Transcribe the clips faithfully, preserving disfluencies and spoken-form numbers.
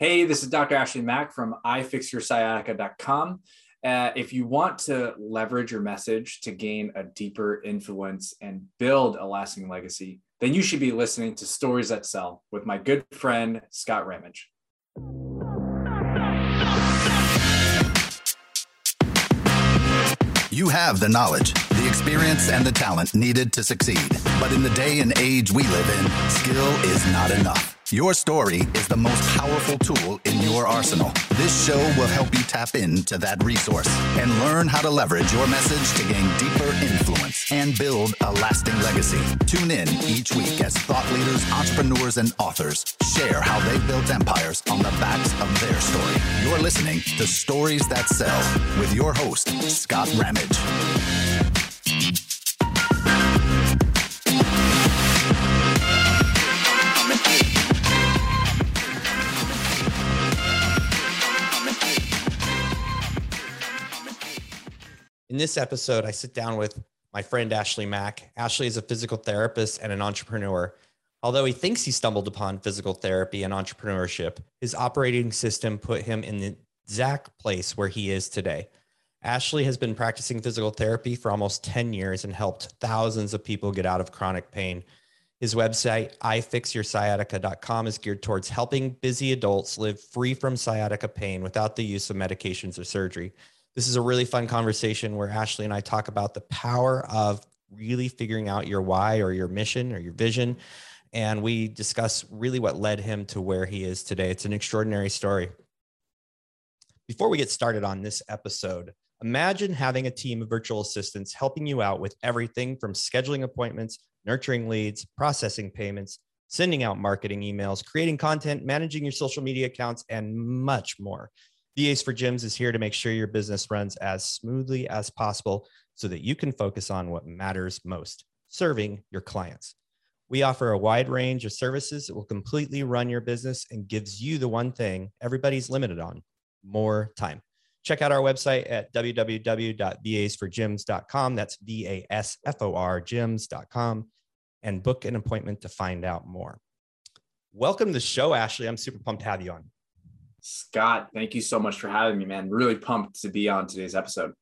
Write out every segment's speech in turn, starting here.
Hey, this is Doctor Ashley Mack from i fix your sciatica dot com. Uh, if you want to leverage your message to gain a deeper influence and build a lasting legacy, then you should be listening to Stories That Sell with my good friend, Scott Ramage. You have the knowledge, the experience, and the talent needed to succeed. But in the day and age we live in, skill is not enough. Your story is the most powerful tool in your arsenal. This show will help you tap into that resource and learn how to leverage your message to gain deeper influence and build a lasting legacy. Tune in each week as thought leaders, entrepreneurs, and authors share how they built empires on the backs of their story. You're listening to Stories That Sell with your host, Scott Ramage. In this episode, I sit down with my friend, Ashley Mack. Ashley is a physical therapist and an entrepreneur. Although he thinks he stumbled upon physical therapy and entrepreneurship, his operating system put him in the exact place where he is today. Ashley has been practicing physical therapy for almost ten years and helped thousands of people get out of chronic pain. His website, i fix your sciatica dot com, is geared towards helping busy adults live free from sciatica pain without the use of medications or surgery. This is a really fun conversation where Ashley and I talk about the power of really figuring out your why or your mission or your vision. And we discuss really what led him to where he is today. It's an extraordinary story. Before we get started on this episode, imagine having a team of virtual assistants helping you out with everything from scheduling appointments, nurturing leads, processing payments, sending out marketing emails, creating content, managing your social media accounts, and much more. V As for Gyms is here to make sure your business runs as smoothly as possible so that you can focus on what matters most, serving your clients. We offer a wide range of services that will completely run your business and gives you the one thing everybody's limited on, more time. Check out our website at w w w dot v a s for gyms dot com. That's V A S F O R gyms dot com, and book an appointment to find out more. Welcome to the show, Ashley. I'm super pumped to have you on. Scott, thank you so much for having me, man. Really pumped to be on today's episode.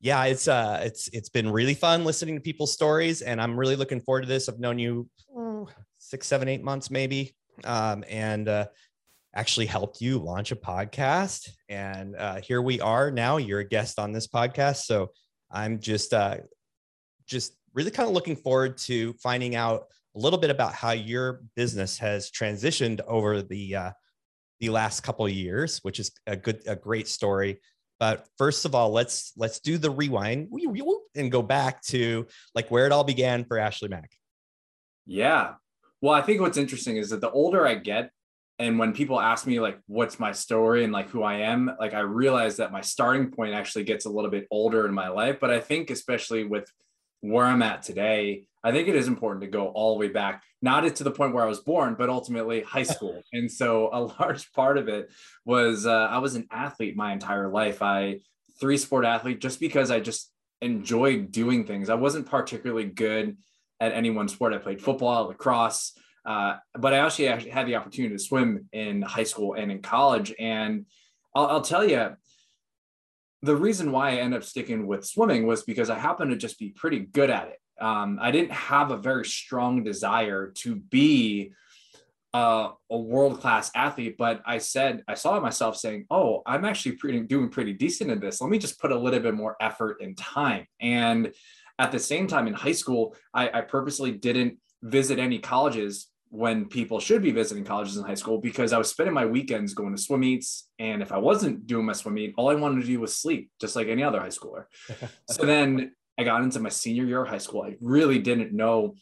Yeah, it's uh, it's it's been really fun listening to people's stories, and I'm really looking forward to this. I've known you oh, six, seven, eight months maybe, um, and uh, actually helped you launch a podcast. And uh, here we are now. You're a guest on this podcast, so I'm just uh, just really kind of looking forward to finding out a little bit about how your business has transitioned over the. Uh, the last couple of years, which is a good, a great story. But first of all, let's, let's do the rewind and go back to like where it all began for Ashley Mack. Yeah. Well, I think what's interesting is that the older I get, and when people ask me like, what's my story and like who I am, like I realize that my starting point actually gets a little bit older in my life. But I think especially with where I'm at today, I think it is important to go all the way back, not to the point where I was born, but ultimately high school. And so a large part of it was uh, I was an athlete my entire life. I three sport athlete just because I just enjoyed doing things. I wasn't particularly good at any one sport. I played football, lacrosse, uh, but I actually, actually had the opportunity to swim in high school and in college. And I'll, I'll tell you, the reason why I ended up sticking with swimming was because I happened to just be pretty good at it. Um, I didn't have a very strong desire to be uh, a world-class athlete, but I said, I saw myself saying, oh, I'm actually pretty, doing pretty decent in this. Let me just put a little bit more effort and time. And at the same time in high school, I, I purposely didn't visit any colleges when people should be visiting colleges in high school, because I was spending my weekends going to swim meets. And if I wasn't doing my swim meet, all I wanted to do was sleep, just like any other high schooler. So then I got into my senior year of high school. I really didn't know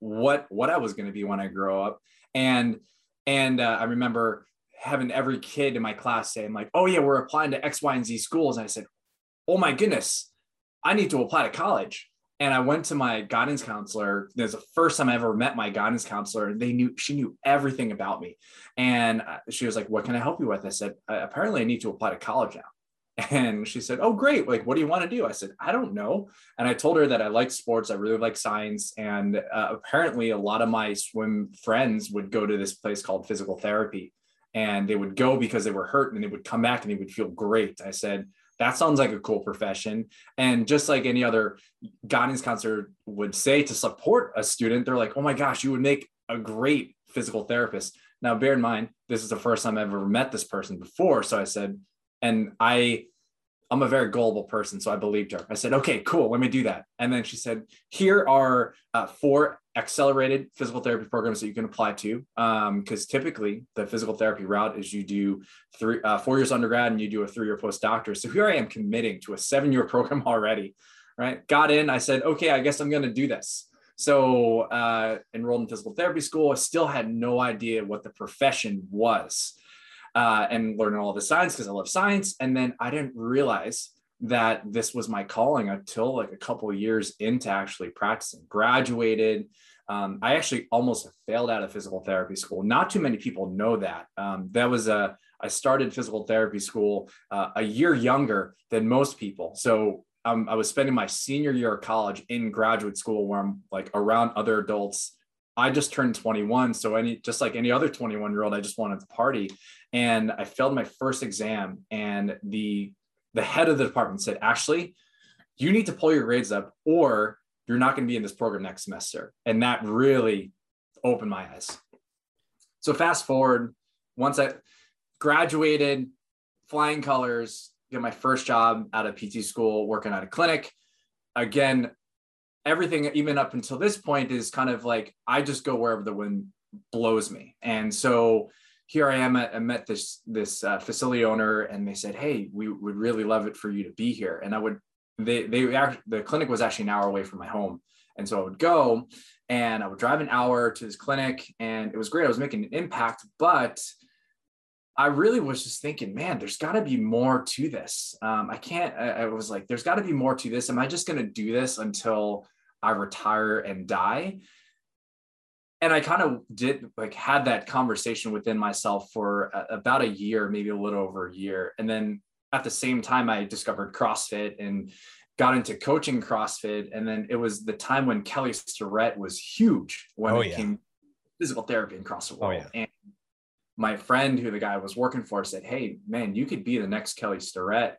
what, what I was going to be when I grew up. And, and uh, I remember having every kid in my class saying like, oh yeah, we're applying to X, Y, and Z schools. And I said, oh my goodness, I need to apply to college. And I went to my guidance counselor. It was the first time I ever met my guidance counselor. And they knew, she knew everything about me. And she was like, what can I help you with? I said, apparently I need to apply to college now. And she said, oh, great. Like, what do you want to do? I said, I don't know. And I told her that I liked sports. I really liked science. And uh, apparently a lot of my swim friends would go to this place called physical therapy. and they would go because they were hurt, and they would come back and they would feel great. I said, that sounds like a cool profession. And just like any other guidance counselor would say to support a student, they're like, oh my gosh, you would make a great physical therapist. Now, bear in mind, this is the first time I've ever met this person before. So I said, and I, I'm a very gullible person. So I believed her. I said, okay, cool. Let me do that. And then she said, here are uh, four accelerated physical therapy programs that you can apply to. Um, cause typically the physical therapy route is you do three, uh, four years undergrad and you do a three year postdoctorate. So here I am committing to a seven year program already, right? Got in, I said, okay, I guess I'm going to do this. So uh, enrolled in physical therapy school. I still had no idea what the profession was. Uh, and learning all the science because I love science. And then I didn't realize that this was my calling until like a couple of years into actually practicing. Graduated. Um, I actually almost failed out of physical therapy school. Not too many people know that. Um, that was a, I started physical therapy school uh, a year younger than most people. So um, I was spending my senior year of college in graduate school where I'm like around other adults. I just turned twenty-one. So any, just like any other twenty-one year old, I just wanted to party. And I failed my first exam. And the, the head of the department said, Ashley, you need to pull your grades up or you're not going to be in this program next semester. And that really opened my eyes. So fast forward, once I graduated, flying colors, get my first job out of P T school, working at a clinic. Again, everything even up until this point is kind of like, I just go wherever the wind blows me. And so here I am, I met this, this uh, facility owner and they said, hey, we would really love it for you to be here. And I would, they, they actually, the clinic was actually an hour away from my home. And so I would go and I would drive an hour to this clinic and it was great. I was making an impact, but I really was just thinking, man, there's got to be more to this. Um, I can't, I, I was like, there's got to be more to this. Am I just going to do this until I retire and die? And I kind of did like had that conversation within myself for a, about a year, maybe a little over a year. And then at the same time, I discovered CrossFit and got into coaching CrossFit. And then it was the time when Kelly Starrett was huge when oh, it yeah. came to physical therapy and CrossFit world. Oh, yeah. And my friend who the guy was working for said, hey, man, you could be the next Kelly Starrett.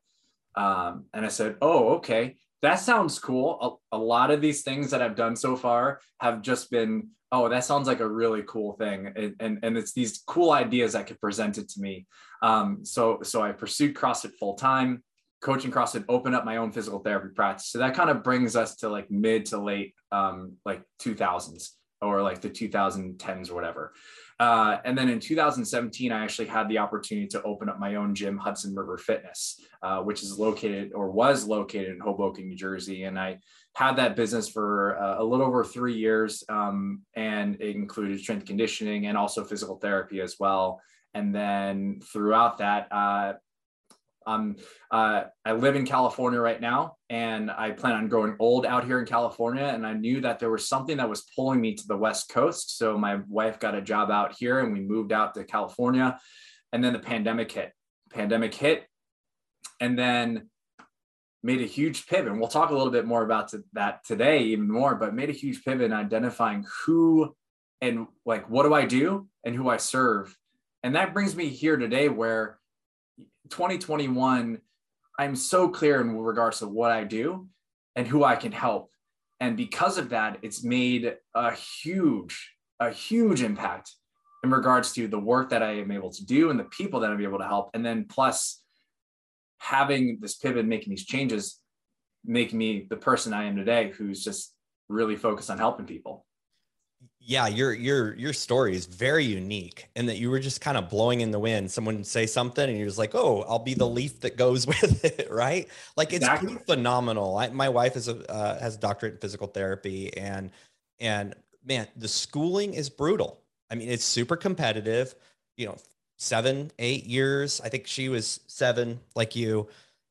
Um, and I said, oh, okay. That sounds cool. A, a lot of these things that I've done so far have just been, oh, that sounds like a really cool thing. And, and, and it's these cool ideas that could present it to me. Um, so, so I pursued CrossFit full time, coaching CrossFit, opened up my own physical therapy practice. So that kind of brings us to like mid to late, um, like two thousands or like the two thousand tens or whatever. Uh, and then in two thousand seventeen, I actually had the opportunity to open up my own gym, Hudson River Fitness, uh, which is located or was located in Hoboken, New Jersey. And I had that business for uh, a little over three years. Um, and it included strength conditioning and also physical therapy as well. And then throughout that, uh, Um, uh, I live in California right now, and I plan on growing old out here in California. And I knew that there was something that was pulling me to the West Coast. So my wife got a job out here and we moved out to California, and then the pandemic hit, pandemic hit, and then made a huge pivot. And we'll talk a little bit more about that today, even more, but made a huge pivot in identifying who and like, what do I do and who I serve? And that brings me here today where twenty twenty-one, I'm so clear in regards to what I do and who I can help. And because of that, it's made a huge, a huge impact in regards to the work that I am able to do and the people that I'm able to help. And then plus having this pivot, making these changes, make me the person I am today, who's just really focused on helping people. Yeah, your your your story is very unique in that you were just kind of blowing in the wind. Someone would say something and you're just like, oh, I'll be the leaf that goes with it, right? Like it's exactly. Pretty phenomenal. I, my wife is a, uh, has a doctorate in physical therapy, and and man, the schooling is brutal. I mean, it's super competitive, you know, seven, eight years. I think she was seven like you.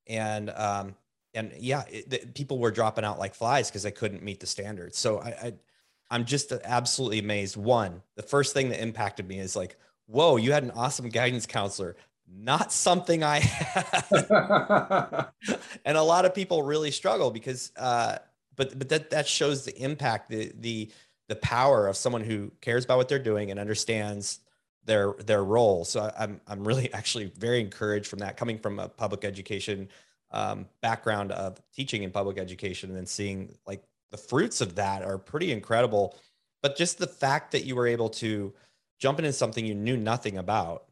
And um, and yeah, it, the, people were dropping out like flies because they couldn't meet the standards. So I, I I'm just absolutely amazed. One, the first thing that impacted me is like, whoa, you had an awesome guidance counselor, not something I had. And a lot of people really struggle because, uh, but but that that shows the impact, the the the power of someone who cares about what they're doing and understands their their role. So I'm I'm really actually very encouraged from that, coming from a public education um, background of teaching in public education, and then seeing like the fruits of that are pretty incredible. But just the fact that you were able to jump into something you knew nothing about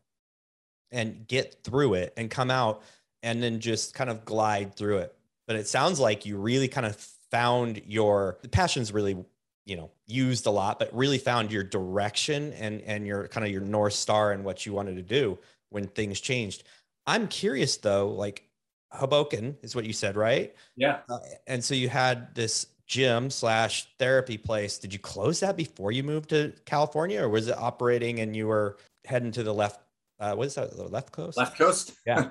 and get through it and come out and then just kind of glide through it. But it sounds like you really kind of found your the passion's really, you know, used a lot, but really found your direction and, and your kind of your North Star and what you wanted to do when things changed. I'm curious though, like Hoboken is what you said, right? Yeah. Uh, and so you had this gym slash therapy place. Did you close that before you moved to California, or was it operating and you were heading to the left? Uh, what is that? The left coast? Left coast. Yeah.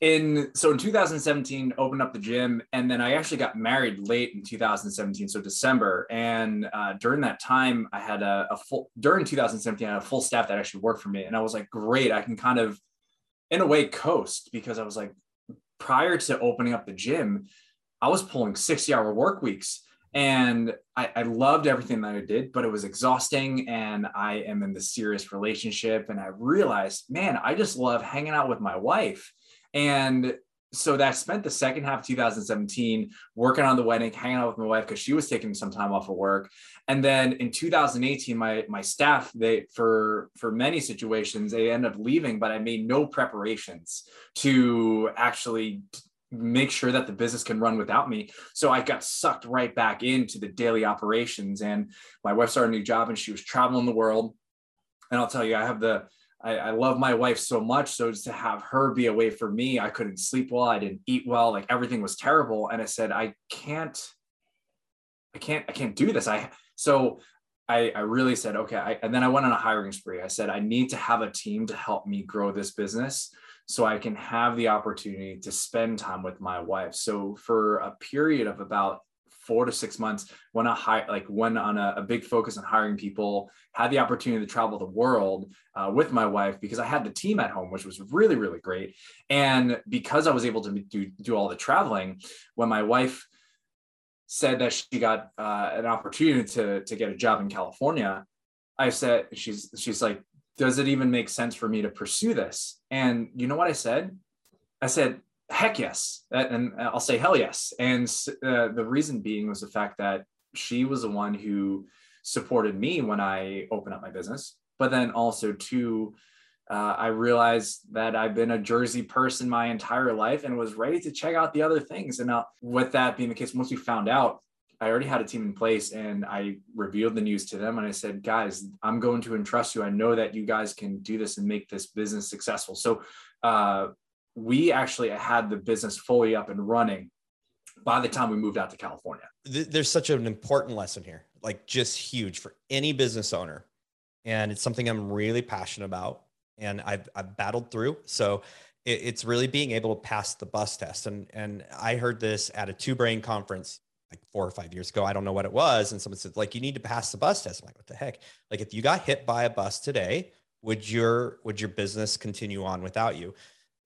In, so in two thousand seventeen, opened up the gym, and then I actually got married late in two thousand seventeen. So December. And uh, during that time I had a, a full, during two thousand seventeen, I had a full staff that actually worked for me. And I was like, great, I can kind of in a way coast, because I was like, prior to opening up the gym, I was pulling sixty hour work weeks, and I, I loved everything that I did, but it was exhausting. And I am in this serious relationship, and I realized, man, I just love hanging out with my wife. And so that spent the second half of two thousand seventeen working on the wedding, hanging out with my wife, because she was taking some time off of work. And then in two thousand eighteen, my my staff, they for for many situations, they end up leaving, but I made no preparations to actually make sure that the business can run without me. So I got sucked right back into the daily operations. And my wife started a new job, and she was traveling the world. And I'll tell you, I have the I, I love my wife so much. So just to have her be away from me, I couldn't sleep well, I didn't eat well, like everything was terrible. And I said, I can't, I can't, I can't do this. I, so I, I really said, okay. I, and then I went on a hiring spree. I said, I need to have a team to help me grow this business so I can have the opportunity to spend time with my wife. So for a period of about four to six months, went on high, like went on a, a big focus on hiring people, had the opportunity to travel the world uh, with my wife, because I had the team at home, which was really, really great. And because I was able to do, do all the traveling, when my wife said that she got uh, an opportunity to, to get a job in California, I said, she's, she's like, does it even make sense for me to pursue this? And you know what I said? I said, heck yes. And I'll say hell yes. And uh, the reason being was the fact that she was the one who supported me when I opened up my business. But then also too, uh, I realized that I've been a Jersey person my entire life and was ready to check out the other things. And now with that being the case, once we found out, I already had a team in place, and I revealed the news to them. And I said, guys, I'm going to entrust you. I know that you guys can do this and make this business successful. So, uh, we actually had the business fully up and running by the time we moved out to California. There's such an important lesson here, like just huge for any business owner. And it's something I'm really passionate about, and I've, I've battled through. So it, it's really being able to pass the bus test. And, and I heard this at a Two Brain conference like four or five years ago. I don't know what it was. And someone said, like, you need to pass the bus test. I'm like, what the heck? Like, if you got hit by a bus today, would your, would your business continue on without you?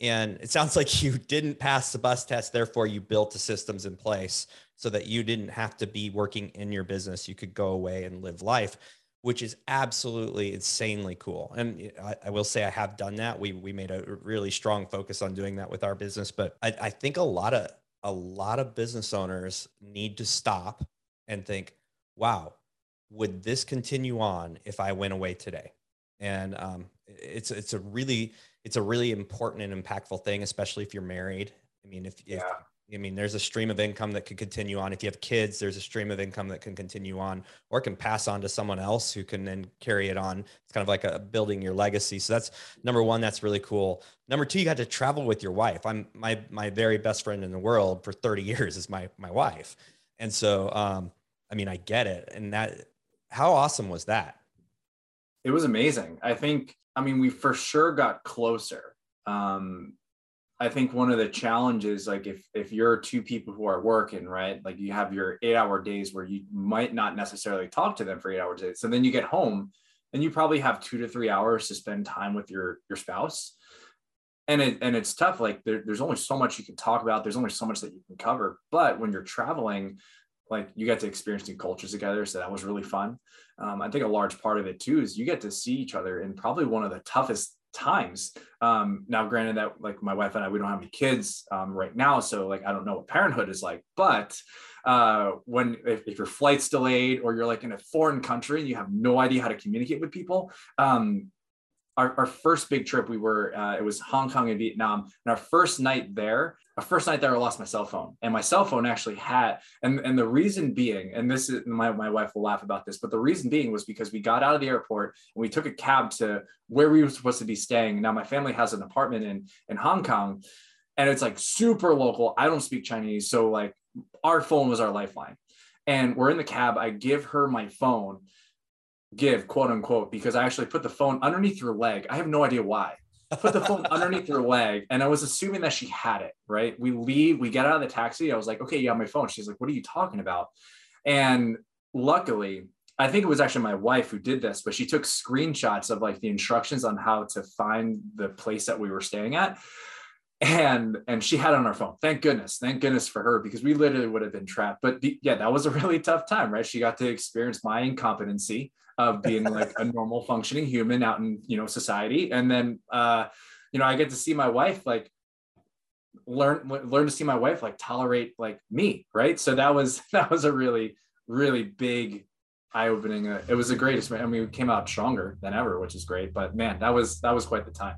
And it sounds like you didn't pass the bus test. Therefore, you built the systems in place so that you didn't have to be working in your business. You could go away and live life, which is absolutely insanely cool. And I, I will say I have done that. We we made a really strong focus on doing that with our business. But I, I think a lot of a lot of business owners need to stop and think, wow, would this continue on if I went away today? And um, it's it's a really... It's a really important and impactful thing, especially if you're married. I mean, if, yeah. if I mean, there's a stream of income that could continue on. If you have kids, there's a stream of income that can continue on, or can pass on to someone else who can then carry it on. It's kind of like a building your legacy. So that's number one. That's really cool. Number two, you got to travel with your wife. I'm my my very best friend in the world for thirty years is my my wife, and so um, I mean, I get it. And that, how awesome was that? It was amazing. I think. I mean, we for sure got closer. Um, I think one of the challenges, like if if you're two people who are working, right? Like you have your eight hour days where you might not necessarily talk to them for eight hours a day. So then you get home and you probably have two to three hours to spend time with your, your spouse. And it and it's tough. Like there, there's only so much you can talk about. There's only so much that you can cover. But when you're traveling, like you got to experience new cultures together. So that was really fun. Um, I think a large part of it too, is you get to see each other in probably one of the toughest times. Um, now, granted that like my wife and I, we don't have any kids um, right now. So like, I don't know what parenthood is like, but uh, when, if, if your flight's delayed or you're like in a foreign country and you have no idea how to communicate with people, um, Our, our first big trip, we were, uh, it was Hong Kong and Vietnam. And our first night there, our first night there, I lost my cell phone. And my cell phone actually had, and, and the reason being, and this is, my, my wife will laugh about this, but the reason being was because we got out of the airport and we took a cab to where we were supposed to be staying. Now, my family has an apartment in, in Hong Kong, and it's like super local. I don't speak Chinese. So like our phone was our lifeline. And we're in the cab. I give her my phone. Give quote unquote, because I actually put the phone underneath her leg. I have no idea why. I put the phone underneath her leg. And I was assuming that she had it, right? We leave, we get out of the taxi. I was like, okay, you have my phone. She's like, what are you talking about? And luckily, I think it was actually my wife who did this, but she took screenshots of like the instructions on how to find the place that we were staying at. And, and she had it on her phone. Thank goodness. Thank goodness for her, because we literally would have been trapped. But the, yeah, that was a really tough time, right? She got to experience my incompetency of being like a normal functioning human out in, you know, society. And then, uh, you know, I get to see my wife, like learn, learn to see my wife, like tolerate like me. Right. So that was, that was a really, really big eye-opening. Uh, it was the greatest. I mean, we came out stronger than ever, which is great, but man, that was, that was quite the time.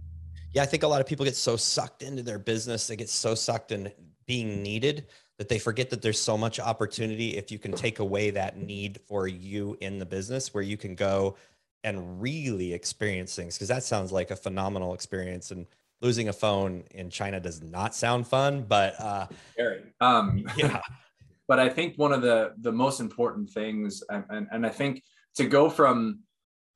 Yeah, I think a lot of people get so sucked into their business. They get so sucked in being needed that they forget that there's so much opportunity. If you can take away that need for you in the business, where you can go and really experience things, because that sounds like a phenomenal experience. And losing a phone in China does not sound fun, but uh, scary. Um, yeah. But I think one of the the most important things, and and, and I think to go from,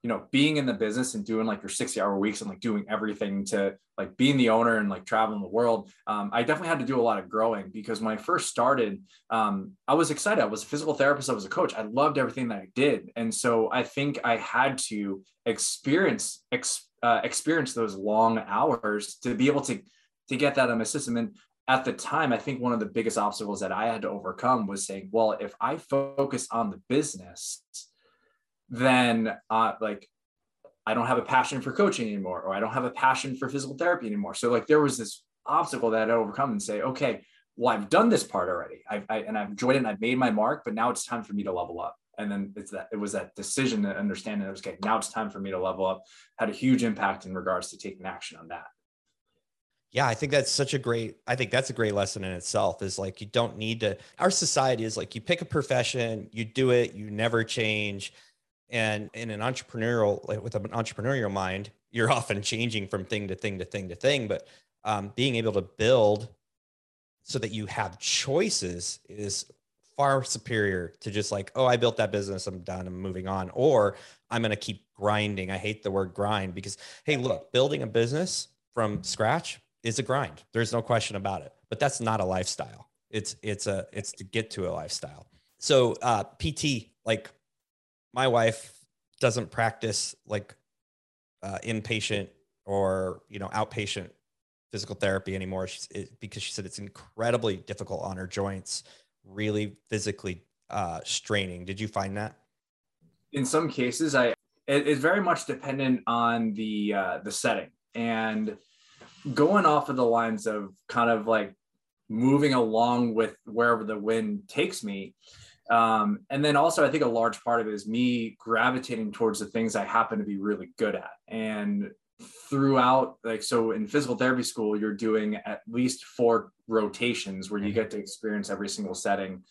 you know, being in the business and doing like your sixty hour weeks and like doing everything to like being the owner and like traveling the world. Um, I definitely had to do a lot of growing, because when I first started, um, I was excited. I was a physical therapist. I was a coach. I loved everything that I did. And so I think I had to experience, ex, uh, experience those long hours to be able to, to get that in my system. And at the time, I think one of the biggest obstacles that I had to overcome was saying, well, if I focus on the business, then uh, like, I don't have a passion for coaching anymore, or I don't have a passion for physical therapy anymore. So like, there was this obstacle that I had to overcome and say, okay, well, I've done this part already. I've, I, and I've enjoyed it and I've made my mark, but now it's time for me to level up. And then it's that, it was that decision to understand that it was, okay, now it's time for me to level up, had a huge impact in regards to taking action on that. Yeah, I think that's such a great, I think that's a great lesson in itself, is like, you don't need to, our society is like, you pick a profession, you do it, you never change. And in an entrepreneurial, like with an entrepreneurial mind, you're often changing from thing to thing to thing to thing. But um, being able to build so that you have choices is far superior to just like, oh, I built that business, I'm done, I'm moving on, or I'm going to keep grinding. I hate the word grind, because, hey, look, building a business from scratch is a grind. There's no question about it. But that's not a lifestyle. It's it's a it's to get to a lifestyle. So uh, P T, like, my wife doesn't practice like uh, inpatient or, you know, outpatient physical therapy anymore. She's, it, because she said it's incredibly difficult on her joints, really physically uh, straining. Did you find that? In some cases, I it, it's very much dependent on the uh, the setting, and going off of the lines of kind of like moving along with wherever the wind takes me. Um, and then also, I think a large part of it is me gravitating towards the things I happen to be really good at. And throughout, like, so in physical therapy school, you're doing at least four rotations where you get to experience every single setting.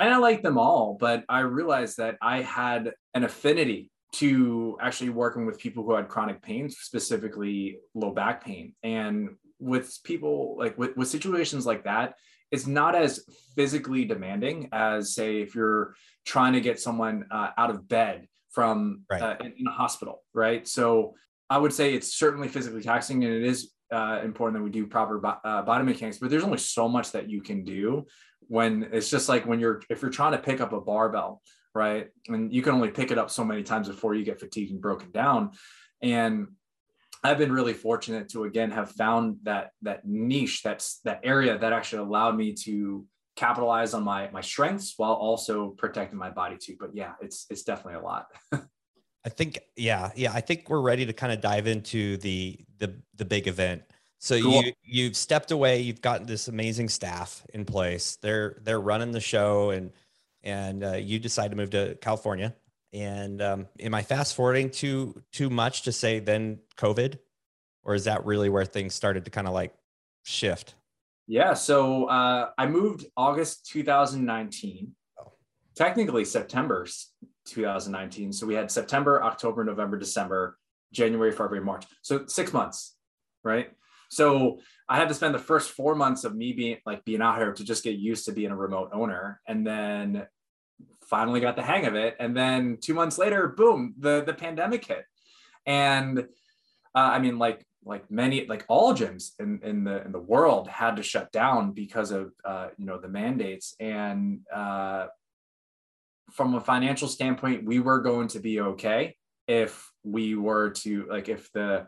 And I like them all, but I realized that I had an affinity to actually working with people who had chronic pain, specifically low back pain. And with people, like with, with situations like that, it's not as physically demanding as, say, if you're trying to get someone uh, out of bed from right. uh, in, in a hospital, right? So I would say it's certainly physically taxing, and it is uh, important that we do proper bo- uh, body mechanics, but there's only so much that you can do when it's just like when you're, if you're trying to pick up a barbell, right? And you can only pick it up so many times before you get fatigued and broken down. And I've been really fortunate to, again, have found that, that niche, that's that area that actually allowed me to capitalize on my my strengths while also protecting my body too. But yeah, it's it's definitely a lot. I think yeah yeah I think we're ready to kind of dive into the the the big event. So cool. you you've stepped away. You've gotten this amazing staff in place. They're they're running the show, and and uh, you decide to move to California. And um, am I fast forwarding too too much to say then COVID, or is that really where things started to kind of like shift? Yeah. So uh, I moved August two thousand nineteen, oh. technically September two thousand nineteen. So we had September, October, November, December, January, February, March. So six months, right? So I had to spend the first four months of me being like being out here to just get used to being a remote owner, and then finally got the hang of it. And then two months later, boom, the, the pandemic hit. And uh, I mean, like, like many, like all gyms in, in the, in the world had to shut down because of, uh, you know, the mandates. And uh, from a financial standpoint, we were going to be okay if we were to like, if the,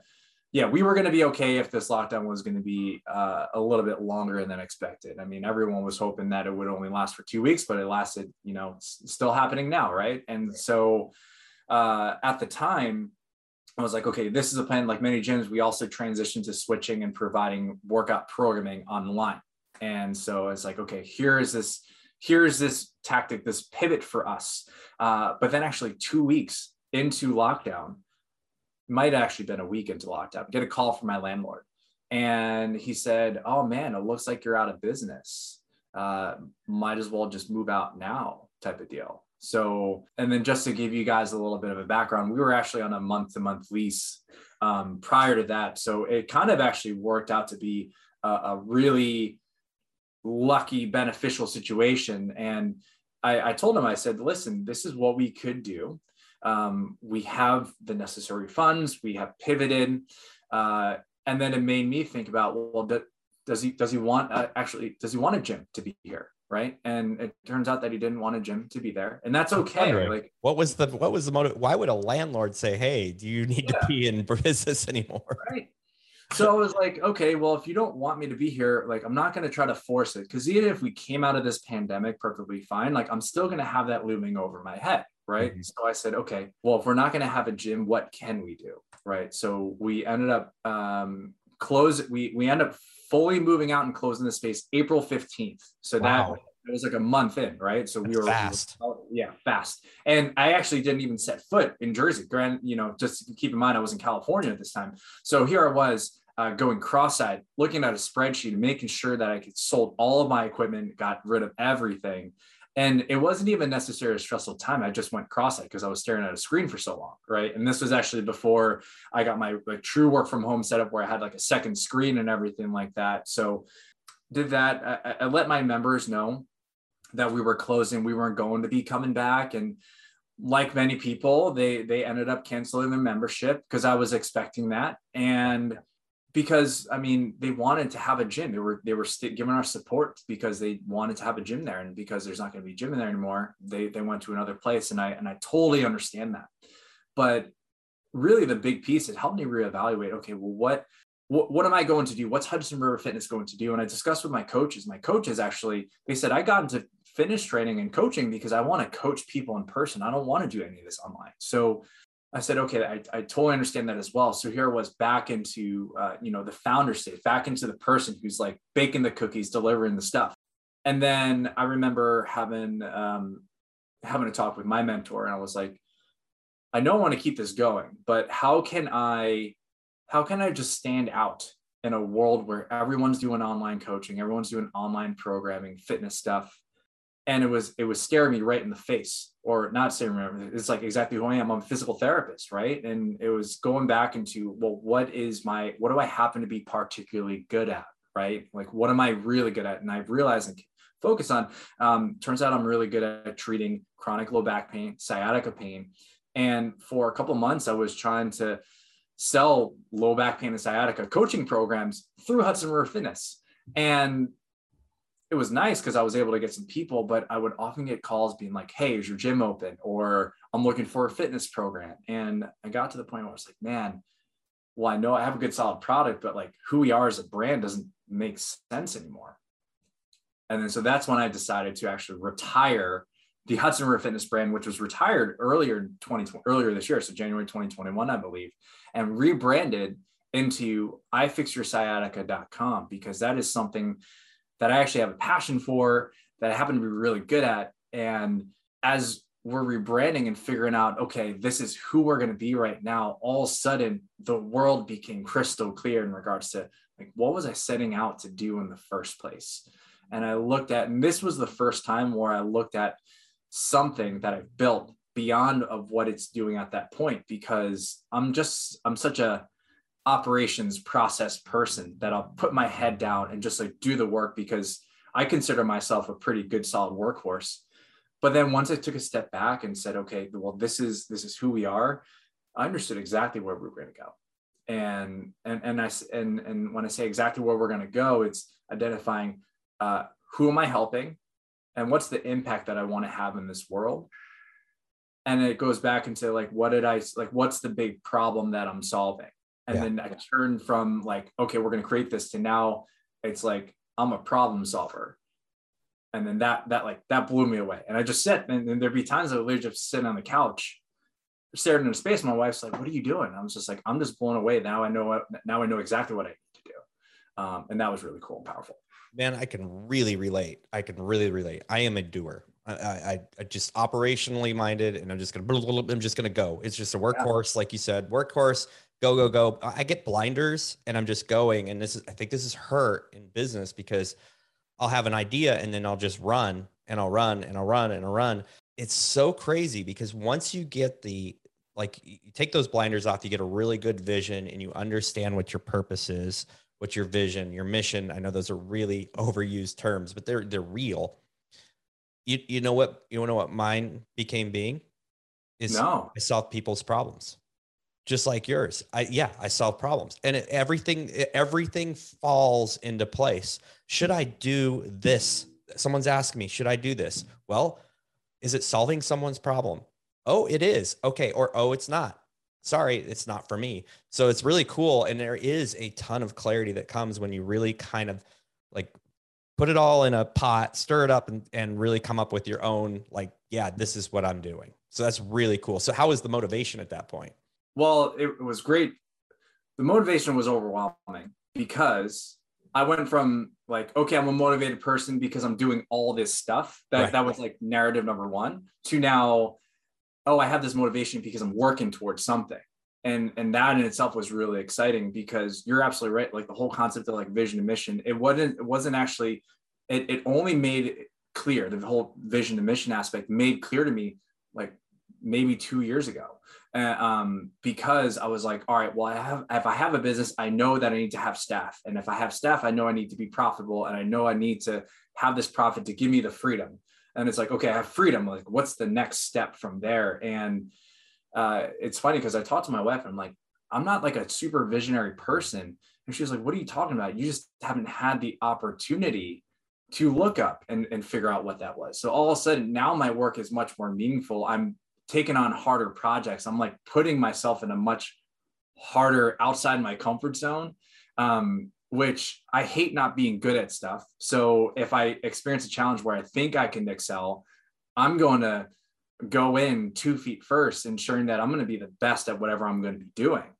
yeah, we were going to be okay if this lockdown was going to be uh, a little bit longer than expected. I mean, everyone was hoping that it would only last for two weeks, but it lasted, you know, it's still happening now. Right. And so uh, at the time, I was like, okay, this is a plan. Like many gyms, we also transitioned to switching and providing workout programming online. And so it's like, okay, here is this, here's this tactic, this pivot for us. Uh, but then actually two weeks into lockdown, might have actually been a week into lockdown, get a call from my landlord. And he said, oh man, it looks like you're out of business. Uh, might as well just move out now type of deal. So, and then just to give you guys a little bit of a background, we were actually on a month to month lease um, prior to that. So it kind of actually worked out to be a, a really lucky, beneficial situation. And I, I told him, I said, listen, this is what we could do. Um, we have the necessary funds, we have pivoted. Uh, and then it made me think about, well, does he, does he want, uh, actually, does he want a gym to be here? Right. And it turns out that he didn't want a gym to be there, and that's okay. Like, what was the, what was the motive? Why would a landlord say, hey, do you need yeah. to be in business anymore? Right. So I was like, okay, well, if you don't want me to be here, like, I'm not going to try to force it. Cause even if we came out of this pandemic perfectly fine, like I'm still going to have that looming over my head. Right. Mm-hmm. So I said, okay, well, if we're not going to have a gym, what can we do? Right. So we ended up, um, close. We, we ended up fully moving out and closing the space April fifteenth. So wow. that it was like a month in, right? So That's we were fast. Yeah, fast. And I actually didn't even set foot in Jersey. Granted, you know, just to keep in mind, I was in California at this time. So here I was uh, going cross-eyed, looking at a spreadsheet and making sure that I could sold all of my equipment, got rid of everything. And it wasn't even necessarily a stressful time. I just went cross-eyed because I was staring at a screen for so long, right? And this was actually before I got my like, true work from home setup where I had like a second screen and everything like that. So did that. I, I let my members know that we were closing. We weren't going to be coming back. And like many people, they they ended up canceling their membership because I was expecting that. And because, I mean, they wanted to have a gym. They were they were st- giving our support because they wanted to have a gym there. And because there's not going to be a gym in there anymore, they they went to another place. And I and I totally understand that. But really the big piece, it helped me reevaluate, okay, well, what, what, what am I going to do? What's Hudson River Fitness going to do? And I discussed with my coaches. My coaches actually, they said, I got into fitness training and coaching because I want to coach people in person. I don't want to do any of this online. So I said, okay, I, I totally understand that as well. So here I was back into, uh, you know, the founder state, back into the person who's like baking the cookies, delivering the stuff. And then I remember having, um, having a talk with my mentor, and I was like, I know I want to keep this going, but how can I, how can I just stand out in a world where everyone's doing online coaching, everyone's doing online programming, fitness stuff. And it was, it was staring me right in the face, or not staring me. It's like exactly who I am. I'm a physical therapist. Right. And it was going back into, well, what is my, what do I happen to be particularly good at? Right. Like, what am I really good at? And I realized and focus on, um, turns out I'm really good at treating chronic low back pain, sciatica pain. And for a couple of months, I was trying to sell low back pain and sciatica coaching programs through Hudson River Fitness. And it was nice because I was able to get some people, but I would often get calls being like, hey, is your gym open? Or I'm looking for a fitness program. And I got to the point where I was like, man, well, I know I have a good solid product, but like who we are as a brand doesn't make sense anymore. And then so that's when I decided to actually retire the Hudson River Fitness brand, which was retired earlier twenty twenty, earlier this year, so January twenty twenty-one, I believe, and rebranded into i fix your sciatica dot com, because that is something that I actually have a passion for, that I happen to be really good at. And as we're rebranding and figuring out, okay, this is who we're going to be right now, all of a sudden, the world became crystal clear in regards to, like, what was I setting out to do in the first place? And I looked at, and this was the first time where I looked at something that I've built beyond of what it's doing at that point, because I'm just, I'm such a operations process person that I'll put my head down and just like do the work, because I consider myself a pretty good, solid workhorse. But then once I took a step back and said, okay, well, this is, this is who we are, I understood exactly where we were going to go. And, and, and I, and, and when I say exactly where we're going to go, it's identifying uh, who am I helping and what's the impact that I want to have in this world. And it goes back into like, what did I, like, what's the big problem that I'm solving? And yeah. then I turn from like, okay, we're going to create this, to now it's like, I'm a problem solver. And then that, that like, that blew me away. And I just sit, and then there'd be times I would literally just sit on the couch, staring into space. My wife's like, what are you doing? I was just like, I'm just blown away. Now I know what, now I know exactly what I need to do. Um, and that was really cool and powerful. Man, I can really relate. I can really relate. I am a doer. I, I, I just operationally minded, and I'm just going to, I'm just going to go. It's just a workhorse. Yeah. Like you said, workhorse, go, go, go. I get blinders and I'm just going. And this is, I think this is hurt in business, because I'll have an idea and then I'll just run and I'll run and I'll run and I'll run. It's so crazy, because once you get the, like, you take those blinders off, you get a really good vision and you understand what your purpose is, what your vision, your mission. I know those are really overused terms, but they're, they're real. You, you know what, you know what mine became being is no. I solve people's problems. Just like yours. I, yeah, I solve problems, and it, everything, it, everything falls into place. Should I do this? Someone's asking me, should I do this? Well, is it solving someone's problem? Oh, it is. Okay. Or, oh, it's not. Sorry, it's not for me. So it's really cool. And there is a ton of clarity that comes when you really kind of like put it all in a pot, stir it up, and, and really come up with your own, like, yeah, this is what I'm doing. So that's really cool. So how was the motivation at that point? Well, it was great. The motivation was overwhelming, because I went from like, okay, I'm a motivated person because I'm doing all this stuff. That, right. that was like narrative number one, to now, oh, I have this motivation because I'm working towards something. And, and that in itself was really exciting, because you're absolutely right. Like the whole concept of like vision and mission, it wasn't, it wasn't actually, it, it only made clear, the whole vision and mission aspect made clear to me, like maybe two years ago. Uh, um, because I was like, all right, well, I have, if I have a business, I know that I need to have staff. And if I have staff, I know I need to be profitable. And I know I need to have this profit to give me the freedom. And it's like, okay, I have freedom. Like, what's the next step from there? And, uh, it's funny, because I talked to my wife and I'm like, I'm not like a super visionary person. And she was like, what are you talking about? You just haven't had the opportunity to look up and, and figure out what that was. So all of a sudden now my work is much more meaningful. I'm taking on harder projects. I'm like putting myself in a much harder, outside my comfort zone, um, which I hate not being good at stuff. So if I experience a challenge where I think I can excel, I'm going to go in two feet first, ensuring that I'm going to be the best at whatever I'm going to be doing.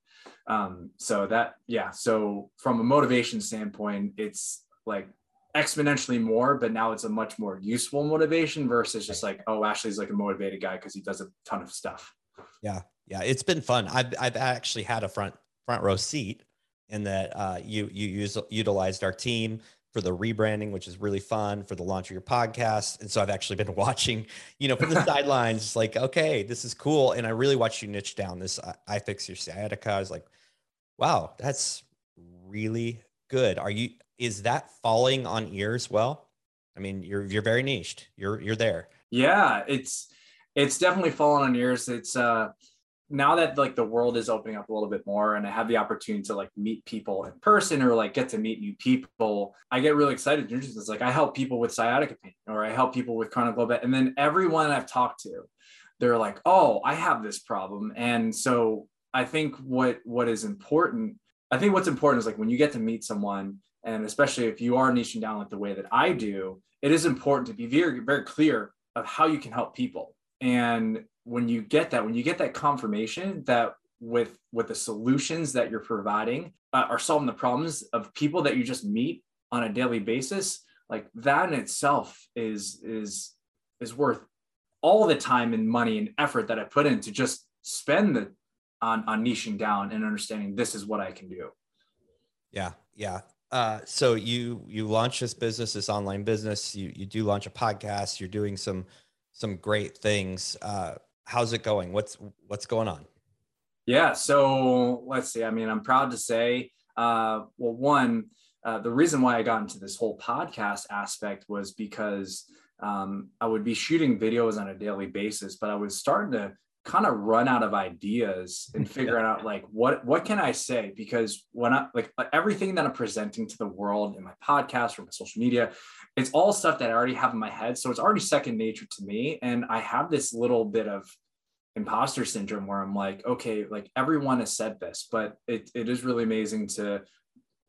Um, so that, yeah. So from a motivation standpoint, it's like exponentially more, but now it's a much more useful motivation versus just like, oh, Ashley's like a motivated guy because he does a ton of stuff. Yeah. Yeah. It's been fun. I've, I've actually had a front, front row seat in that uh, you, you use, utilized our team for the rebranding, which is really fun, for the launch of your podcast. And so I've actually been watching, you know, from the sidelines, like, okay, this is cool. And I really watched you niche down this, I, I fix your sciatica. I was like, wow, that's really good. Are you, is that falling on ears? Well, I mean, you're, you're very niched. You're, you're there. Yeah. It's, it's definitely falling on ears. It's, uh, now that like the world is opening up a little bit more and I have the opportunity to like meet people in person or like get to meet new people, I get really excited. It's like, I help people with sciatica pain, or I help people with chronic low back. And then everyone I've talked to, they're like, oh, I have this problem. And so I think what, what is important, I think what's important is like when you get to meet someone And especially if you are niching down like the way that I do, it is important to be very, very clear of how you can help people. And when you get that, when you get that confirmation that with, with the solutions that you're providing uh, are solving the problems of people that you just meet on a daily basis, like that in itself is, is, is worth all the time and money and effort that I put in to just spend the, on, on niching down and understanding this is what I can do. Yeah. Yeah. Uh, so you, you launch this business, this online business, you, you do launch a podcast, you're doing some, some great things. Uh, how's it going? What's, what's going on? Yeah. So let's see. I mean, I'm proud to say, uh, well, one, uh, the reason why I got into this whole podcast aspect was because, um, I would be shooting videos on a daily basis, but I was starting to kind of run out of ideas and figuring out like, what, what can I say? Because when I, like everything that I'm presenting to the world in my podcast or my social media, it's all stuff that I already have in my head. So it's already second nature to me. And I have this little bit of imposter syndrome where I'm like, okay, like everyone has said this, but it it is really amazing to,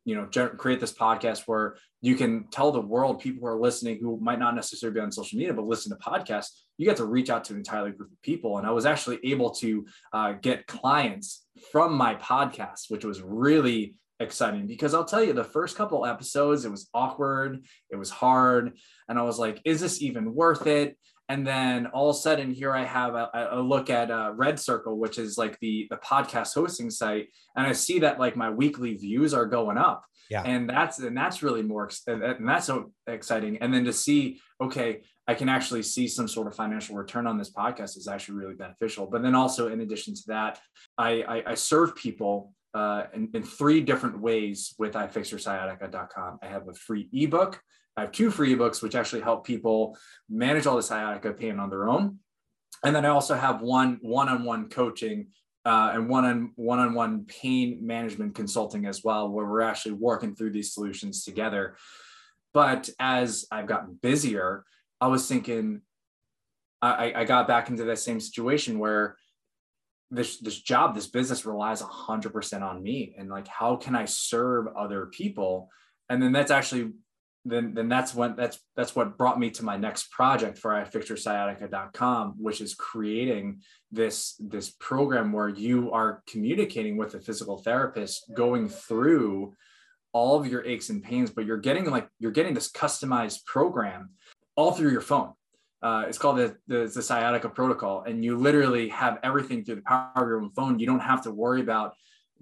you know, generate, create this podcast where you can tell the world, people who are listening, who might not necessarily be on social media, but listen to podcasts, you get to reach out to an entire group of people. And I was actually able to uh, get clients from my podcast, which was really exciting because I'll tell you the first couple episodes, it was awkward, it was hard. And I was like, is this even worth it? And then all of a sudden here I have a, a look at uh, Red Circle, which is like the, the podcast hosting site. And I see that like my weekly views are going up. Yeah. And that's, and that's really more, and that's so exciting. And then to see, okay, I can actually see some sort of financial return on this podcast is actually really beneficial. But then also in addition to that, I, I, I serve people uh, in, in three different ways with i fix your sciatica dot com. I have a free ebook. I have two free ebooks, which actually help people manage all the sciatica pain on their own. And then I also have one one-on-one coaching uh, and one-on, one-on-one pain management consulting as well, where we're actually working through these solutions together. But as I've gotten busier, I was thinking, I, I got back into that same situation where this, this job, this business relies one hundred percent on me. And like, how can I serve other people? And then that's actually... Then, then that's when that's that's what brought me to my next project for i fix your sciatica dot com, which is creating this this program where you are communicating with a physical therapist, going through all of your aches and pains, but you're getting like you're getting this customized program all through your phone. Uh, it's called the, the the Sciatica Protocol, and you literally have everything through the power of your own phone. You don't have to worry about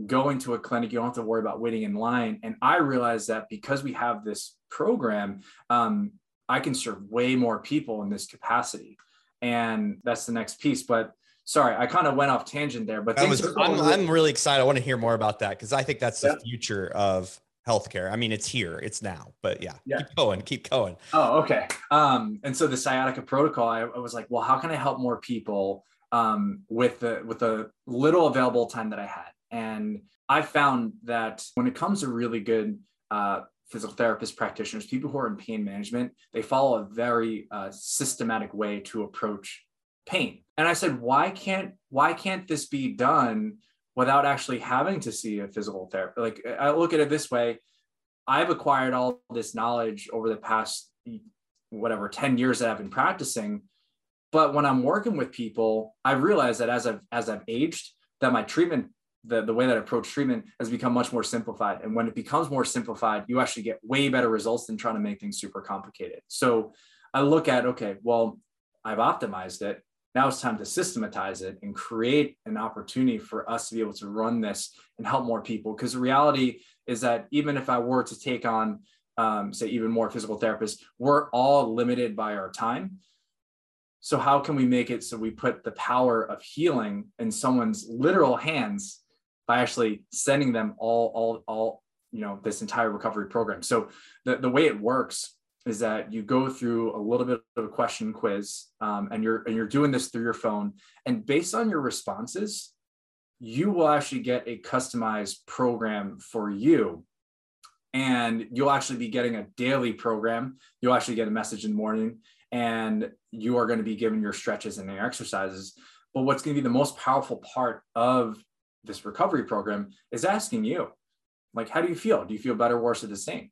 going to a clinic, you don't have to worry about waiting in line. And I realized that because we have this program, um, I can serve way more people in this capacity. And that's the next piece. But sorry, I kind of went off tangent there. But was, I'm, I'm really excited. I want to hear more about that because I think that's the yeah. future of healthcare. I mean, it's here, it's now, but yeah, yeah. keep going, keep going. Oh, okay. Um, and so the Sciatica Protocol, I, I was like, well, how can I help more people um, with the with the little available time that I had? And I found that when it comes to really good uh, physical therapist practitioners, people who are in pain management, they follow a very uh, systematic way to approach pain. And I said, why can't why can't this be done without actually having to see a physical therapist? Like I look at it this way: I've acquired all this knowledge over the past whatever ten years that I've been practicing, but when I'm working with people, I realize that as I've as I've aged, that my treatment The, the way that I approach treatment has become much more simplified. And when it becomes more simplified, you actually get way better results than trying to make things super complicated. So I look at, okay, well, I've optimized it. Now it's time to systematize it and create an opportunity for us to be able to run this and help more people. Because the reality is that even if I were to take on, um, say, even more physical therapists, we're all limited by our time. So how can we make it so we put the power of healing in someone's literal hands by actually sending them all, all, all, you know, this entire recovery program? So the, the way it works is that you go through a little bit of a question quiz, um, and you're and you're doing this through your phone. And based on your responses, you will actually get a customized program for you. And you'll actually be getting a daily program. You'll actually get a message in the morning, and you are going to be given your stretches and your exercises. But what's going to be the most powerful part of this recovery program is asking you, like, how do you feel? Do you feel better, worse, or the same?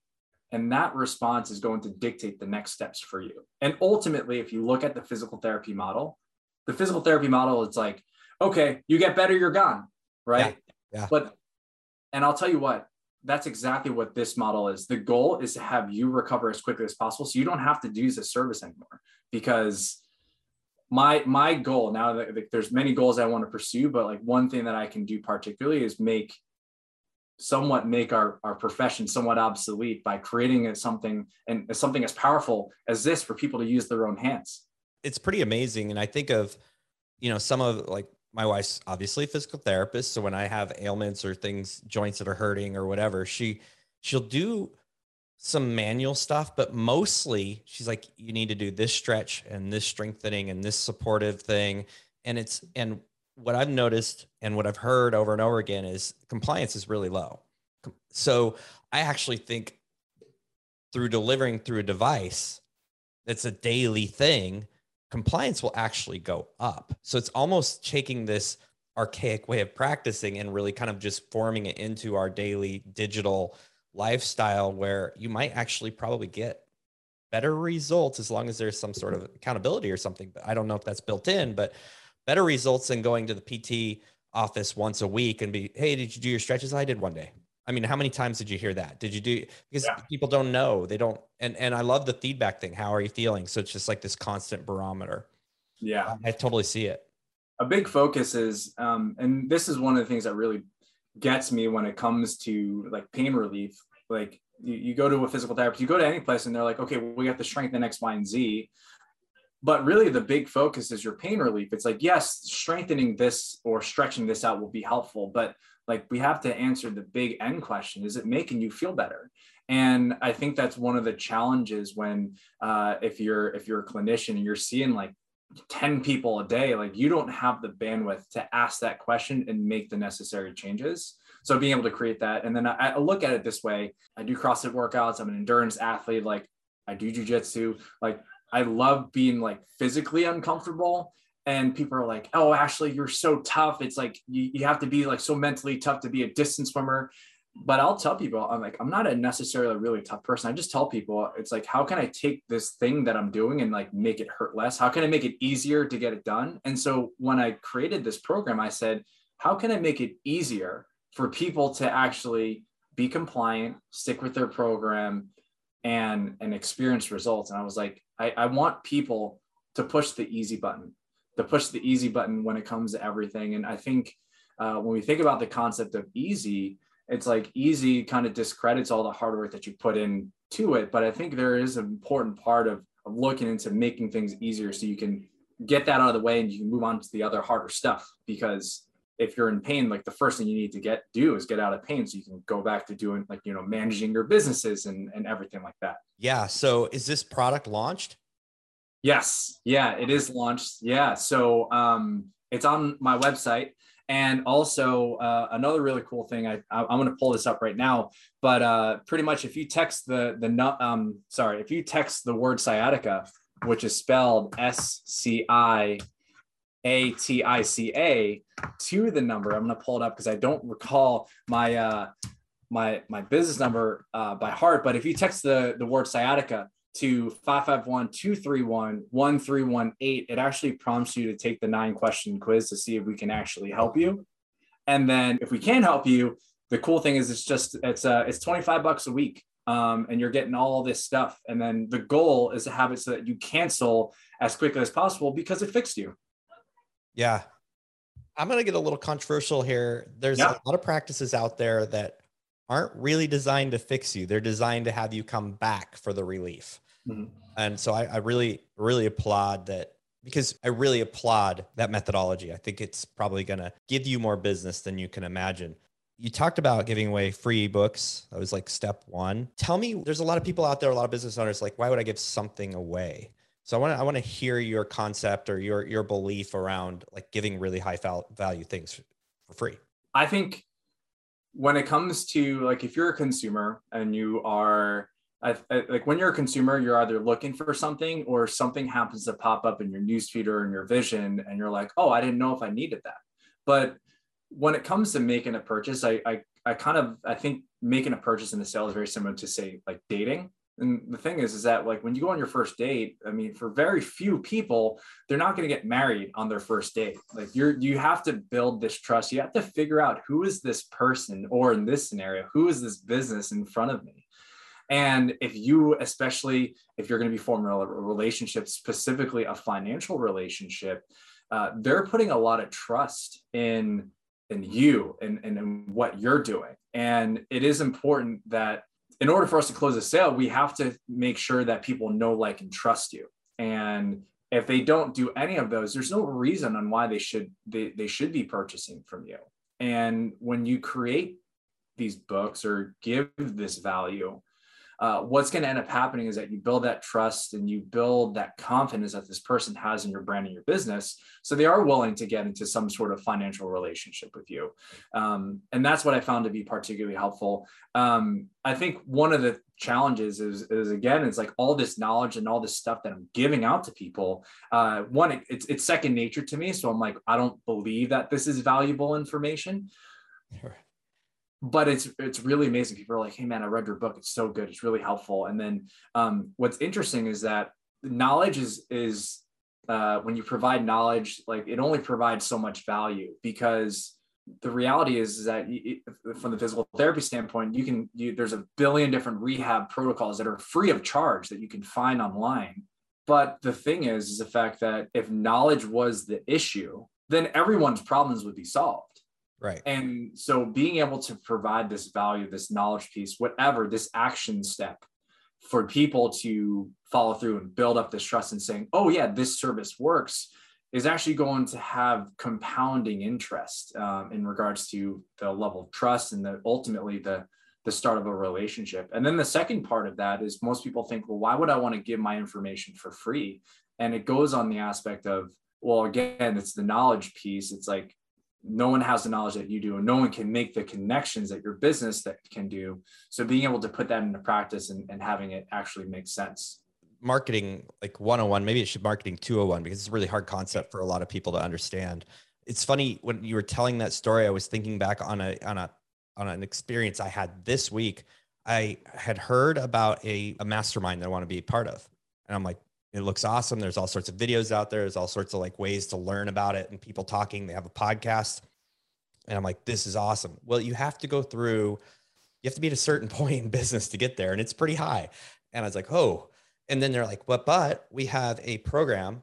And that response is going to dictate the next steps for you. And ultimately, if you look at the physical therapy model, the physical therapy model, it's like, okay, you get better, you're gone, right? Yeah, yeah. But, and I'll tell you what, that's exactly what this model is. The goal is to have you recover as quickly as possible, so you don't have to do this service anymore. Because my, my goal now, that there's many goals I want to pursue, but like one thing that I can do particularly is make somewhat make our, our profession somewhat obsolete by creating something, and something as powerful as this for people to use their own hands. It's pretty amazing. And I think of, you know, some of like my wife's obviously a physical therapist. So when I have ailments or things, joints that are hurting or whatever, she, she'll do some manual stuff, but mostly she's like, you need to do this stretch and this strengthening and this supportive thing. And it's, and what I've noticed and what I've heard over and over again is compliance is really low. So I actually think through delivering through a device that's a daily thing, compliance will actually go up. So it's almost taking this archaic way of practicing and really kind of just forming it into our daily digital lifestyle, where you might actually probably get better results as long as there's some sort of accountability or something. But I don't know if that's built in, but better results than going to the P T office once a week and be, hey, did you do your stretches? I did one day. I mean, how many times did you hear that? Did you do, because yeah. people don't know, they don't. And, and I love the feedback thing. How are you feeling? So it's just like this constant barometer. Yeah. I, I totally see it. A big focus is, um, and this is one of the things that really gets me when it comes to like pain relief. Like you, you go to a physical therapist, you go to any place and they're like, okay, well, we have to strengthen X, Y, and Z. But really the big focus is your pain relief. It's like, yes, strengthening this or stretching this out will be helpful, but like we have to answer the big end question. Is it making you feel better? And I think that's one of the challenges when uh, if you're if you're a clinician and you're seeing like ten people a day, like you don't have the bandwidth to ask that question and make the necessary changes. So being able to create that. And then I, I look at it this way. I do CrossFit workouts. I'm an endurance athlete. Like I do jujitsu. Like I love being like physically uncomfortable, and people are like, oh, Ashley, you're so tough. It's like, you, you have to be like so mentally tough to be a distance swimmer. But I'll tell people, I'm like, I'm not a necessarily really tough person. I just tell people, it's like, how can I take this thing that I'm doing and like make it hurt less? How can I make it easier to get it done? And so when I created this program, I said, how can I make it easier for people to actually be compliant, stick with their program, and, and experience results? And I was like, I, I want people to push the easy button, to push the easy button when it comes to everything. And I think uh, when we think about the concept of easy, it's like easy kind of discredits all the hard work that you put in to it. But I think there is an important part of, of looking into making things easier so you can get that out of the way and you can move on to the other harder stuff. Because if you're in pain, like the first thing you need to get do is get out of pain so you can go back to doing like, you know, managing your businesses and, and everything like that. Yeah. So is this product launched? Yes. Yeah, it is launched. Yeah. So um, it's on my website. And also uh, another really cool thing, I, I, I'm going to pull this up right now, but uh, pretty much if you text the, the um, sorry, if you text the word sciatica, which is spelled S C I A T I C A to the number, I'm going to pull it up because I don't recall my, uh, my, my business number uh, by heart, but if you text the, the word sciatica to five five one, two three one, one three one eight, it actually prompts you to take the nine question quiz to see if we can actually help you. And then if we can help you, the cool thing is it's just, it's uh it's twenty-five bucks a week. Um, and you're getting all this stuff. And then the goal is to have it so that you cancel as quickly as possible because it fixed you. Yeah. I'm going to get a little controversial here. There's yeah. a lot of practices out there that aren't really designed to fix you. They're designed to have you come back for the relief. Mm-hmm. And so I, I really, really applaud that, because I really applaud that methodology. I think it's probably going to give you more business than you can imagine. You talked about giving away free ebooks. That was like step one. Tell me, there's a lot of people out there, a lot of business owners, like, why would I give something away? So I want to, I want to hear your concept or your, your belief around like giving really high val- value things for free. I think when it comes to like, if you're a consumer and you are, I, I, like when you're a consumer, you're either looking for something or something happens to pop up in your newsfeed or in your vision. And you're like, oh, I didn't know if I needed that. But when it comes to making a purchase, I, I, I kind of, I think making a purchase in the sale is very similar to, say, like dating. And the thing is, is that like when you go on your first date, I mean, for very few people, they're not going to get married on their first date. Like you're, you have to build this trust. You have to figure out who is this person, or in this scenario, who is this business in front of me? And if you, especially if you're going to be forming a relationship, specifically a financial relationship, uh, they're putting a lot of trust in, in you and, and in what you're doing. And it is important that in order for us to close a sale, we have to make sure that people know, like, and trust you. And if they don't do any of those, there's no reason on why they should, they, they should be purchasing from you. And when you create these books or give this value, uh, what's going to end up happening is that you build that trust and you build that confidence that this person has in your brand and your business. So they are willing to get into some sort of financial relationship with you. Um, and that's what I found to be particularly helpful. Um, I think one of the challenges is, is again, it's like all this knowledge and all this stuff that I'm giving out to people. Uh, one, it, it's, it's second nature to me. So I'm like, I don't believe that this is valuable information. Sure. But it's, it's really amazing. People are like, hey man, I read your book. It's so good. It's really helpful. And then um, what's interesting is that knowledge is, is uh, when you provide knowledge, like it only provides so much value, because the reality is, is that it, from the physical therapy standpoint, you can, you, there's a billion different rehab protocols that are free of charge that you can find online. But the thing is, is the fact that if knowledge was the issue, then everyone's problems would be solved. Right. And so being able to provide this value, this knowledge piece, whatever, this action step for people to follow through and build up this trust and saying, oh yeah, this service works, is actually going to have compounding interest um, in regards to the level of trust and the, ultimately the, the start of a relationship. And then the second part of that is most people think, well, why would I want to give my information for free? And it goes on the aspect of, well, again, it's the knowledge piece. It's like, no one has the knowledge that you do, and no one can make the connections that your business that can do. So being able to put that into practice and, and having it actually make sense. Marketing like one oh one, maybe it should marketing two oh one, because it's a really hard concept for a lot of people to understand. It's funny, when you were telling that story, I was thinking back on a, on a, on an experience I had this week. I had heard about a, a mastermind that I want to be a part of. And I'm like, it looks awesome. There's all sorts of videos out there. There's all sorts of like ways to learn about it and people talking. They have a podcast. And I'm like, this is awesome. Well, you have to go through, you have to be at a certain point in business to get there. And it's pretty high. And I was like, oh, and then they're like, but, but we have a program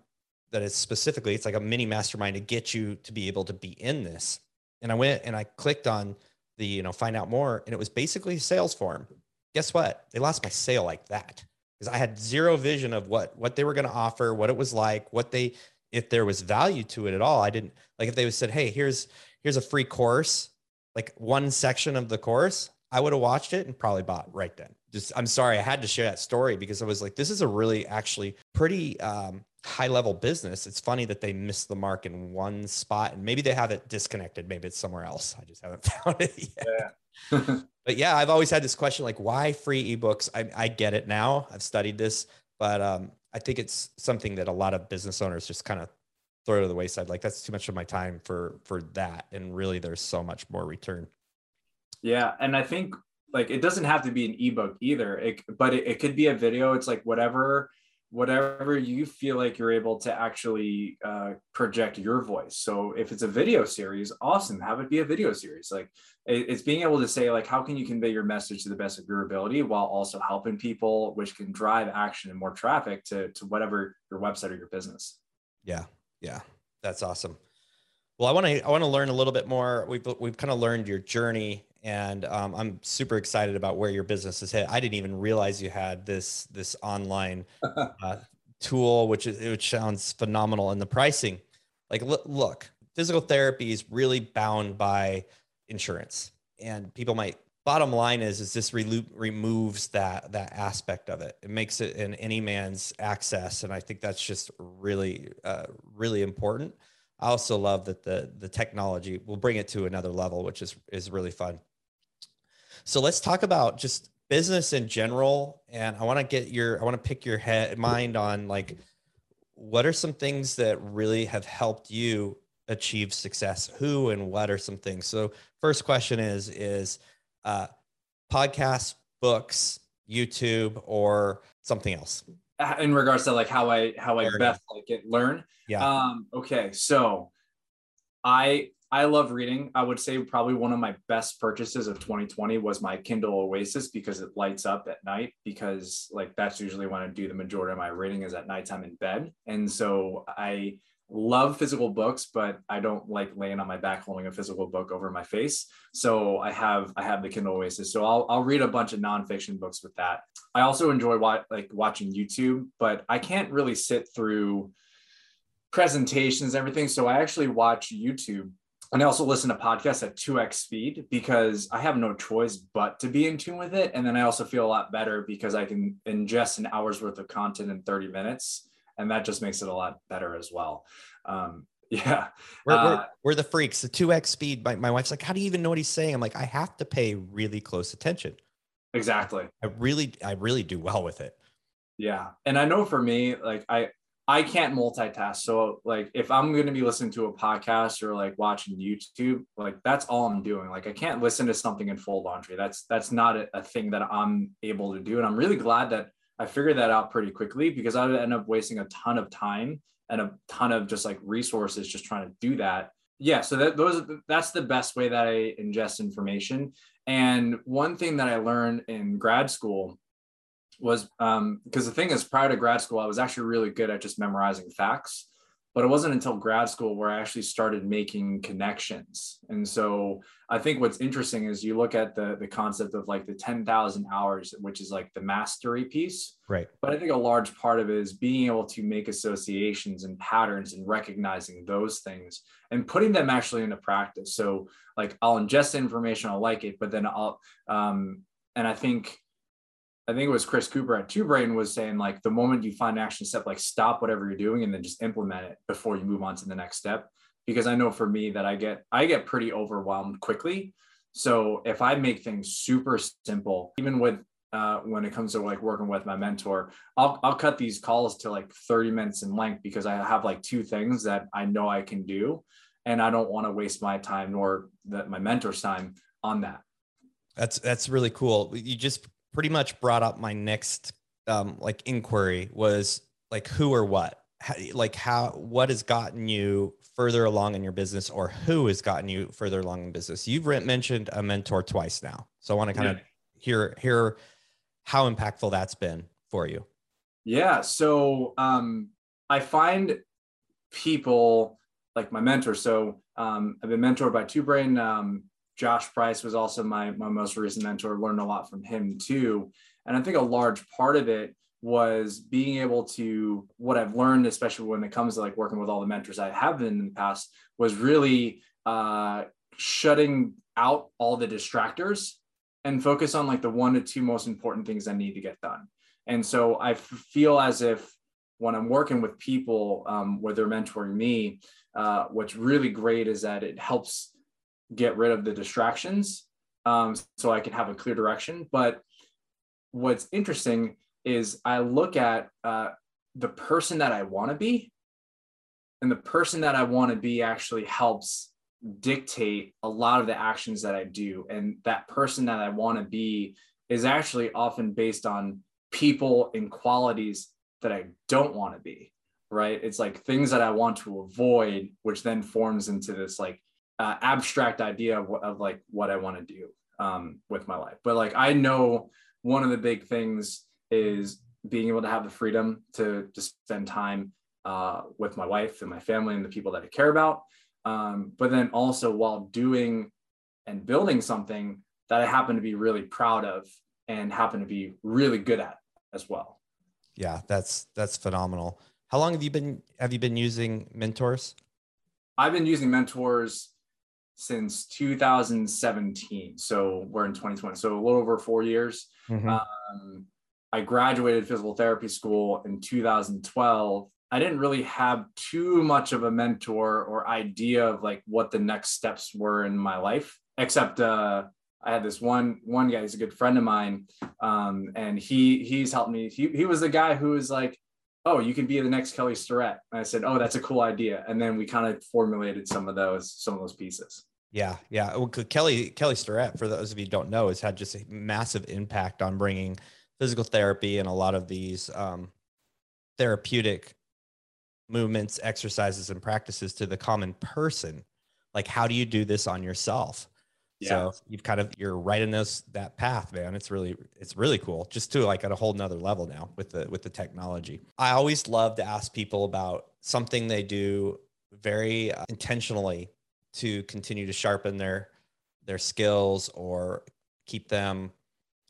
that is specifically, it's like a mini mastermind to get you to be able to be in this. And I went and I clicked on the, you know, find out more. And it was basically a sales form. Guess what? They lost my sale like that. I had zero vision of what, what they were going to offer, what it was like, what they, if there was value to it at all. I didn't like, if they said, hey, here's, here's a free course, like one section of the course, I would have watched it and probably bought right then. Just, I'm sorry. I had to share that story because I was like, this is a really actually pretty um, high level business. It's funny that they missed the mark in one spot, and maybe they have it disconnected. Maybe it's somewhere else. I just haven't found it yet. Yeah. But yeah, I've always had this question, like, why free eBooks? I, I get it now. I've studied this, but um, I think it's something that a lot of business owners just kind of throw to the wayside. Like, that's too much of my time for, for that. And really there's so much more return. Yeah. And I think like, it doesn't have to be an eBook either, it, but it, it could be a video. It's like whatever, whatever you feel like you're able to actually uh, project your voice. So if it's a video series, awesome. Have it be a video series. Like it, it's being able to say, like, how can you convey your message to the best of your ability while also helping people, which can drive action and more traffic to, to whatever your website or your business. Yeah. Yeah. That's awesome. Well, I want to, I want to learn a little bit more. We've, we've kind of learned your journey, and um, I'm super excited about where your business is headed. I didn't even realize you had this, this online uh, tool, which is, which sounds phenomenal. And the pricing, like, look, look, physical therapy is really bound by insurance, and people might, bottom line is, is this re- removes that, that aspect of it. It makes it in any man's access. And I think that's just really, uh, really important. I also love that the, the technology will bring it to another level, which is, is really fun. So let's talk about just business in general. And I want to get your, I want to pick your head mind on, like, what are some things that really have helped you achieve success? Who and what are some things? So first question is, is uh, podcasts, books, YouTube, or something else? In regards to like how I, how I best like get, learn. Yeah. Um, okay. So I, I love reading. I would say probably one of my best purchases of twenty twenty was my Kindle Oasis, because it lights up at night, because like that's usually when I do the majority of my reading is at nighttime in bed. And so I love physical books, but I don't like laying on my back holding a physical book over my face. So I have, I have the Kindle Oasis. So I'll, I'll read a bunch of nonfiction books with that. I also enjoy wa- like watching YouTube, but I can't really sit through presentations and everything. So I actually watch YouTube. And I also listen to podcasts at two X speed because I have no choice but to be in tune with it. And then I also feel a lot better because I can ingest an hour's worth of content in thirty minutes. And that just makes it a lot better as well. Um, yeah. We're, uh, we're, we're the freaks. The two X speed. My, my wife's like, how do you even know what he's saying? I'm like, I have to pay really close attention. Exactly. I really, I really do well with it. Yeah. And I know for me, like I, I can't multitask. So like, if I'm going to be listening to a podcast or like watching YouTube, like that's all I'm doing. Like I can't listen to something in full laundry. That's, that's not a, a thing that I'm able to do. And I'm really glad that I figured that out pretty quickly, because I would end up wasting a ton of time and a ton of just like resources, just trying to do that. Yeah. So that those, that's the best way that I ingest information. And one thing that I learned in grad school was um because the thing is, prior to grad school, I was actually really good at just memorizing facts, but it wasn't until grad school where I actually started making connections. And so I think what's interesting is you look at the the concept of like the ten thousand hours, which is like the mastery piece, right? But I think a large part of it is being able to make associations and patterns and recognizing those things and putting them actually into practice. So like I'll ingest information, I'll like it, but then I'll um and I think I think it was Chris Cooper at Two Brain was saying, like, the moment you find an action step, like stop whatever you're doing and then just implement it before you move on to the next step. Because I know for me that I get, I get pretty overwhelmed quickly. So if I make things super simple, even with, uh, when it comes to like working with my mentor, I'll, I'll cut these calls to like thirty minutes in length, because I have like two things that I know I can do. And I don't want to waste my time nor that my mentor's time on that. That's, that's really cool. You just pretty much brought up my next um, like inquiry was like, who or what, how, like how, what has gotten you further along in your business, or who has gotten you further along in business? You've mentioned a mentor twice now. So I want to kind yeah. of hear, hear how impactful that's been for you. Yeah. So um, I find people like my mentor. So um, I've been mentored by Two Brain. Um, Josh Price was also my, my most recent mentor. Learned a lot from him too. And I think a large part of it was being able to, what I've learned, especially when it comes to like working with all the mentors I have been in the past, was really uh, shutting out all the distractors and focus on like the one to two most important things I need to get done. And so I feel as if when I'm working with people um, where they're mentoring me, uh, what's really great is that it helps get rid of the distractions um, so I can have a clear direction. But what's interesting is I look at uh, the person that I want to be, and the person that I want to be actually helps dictate a lot of the actions that I do. And that person that I want to be is actually often based on people and qualities that I don't want to be, right? It's like things that I want to avoid, which then forms into this like Uh, abstract idea of, of like what I want to do um, with my life. But like, I know one of the big things is being able to have the freedom to just spend time uh, with my wife and my family and the people that I care about. Um, but then also while doing and building something that I happen to be really proud of and happen to be really good at as well. Yeah, that's, that's phenomenal. How long have you been, have you been using mentors? I've been using mentors since two thousand seventeen. So we're in twenty twenty. So a little over four years. Mm-hmm. Um, I graduated physical therapy school in two thousand twelve. I didn't really have too much of a mentor or idea of like what the next steps were in my life, except uh, I had this one, one guy, he's a good friend of mine. Um, and he, he's helped me. He, he was the guy who was like, oh, you could be the next Kelly Starrett. And I said, oh, that's a cool idea. And then we kind of formulated some of those, some of those pieces. Yeah, yeah. Well, Kelly Kelly Starrett, for those of you who don't know, has had just a massive impact on bringing physical therapy and a lot of these um, therapeutic movements, exercises, and practices to the common person. Like, how do you do this on yourself? Yeah. So you've kind of, you're right in those, that path, man. It's really, it's really cool, just to like at a whole nother level now with the, with the technology. I always love to ask people about something they do very intentionally to continue to sharpen their, their skills or keep them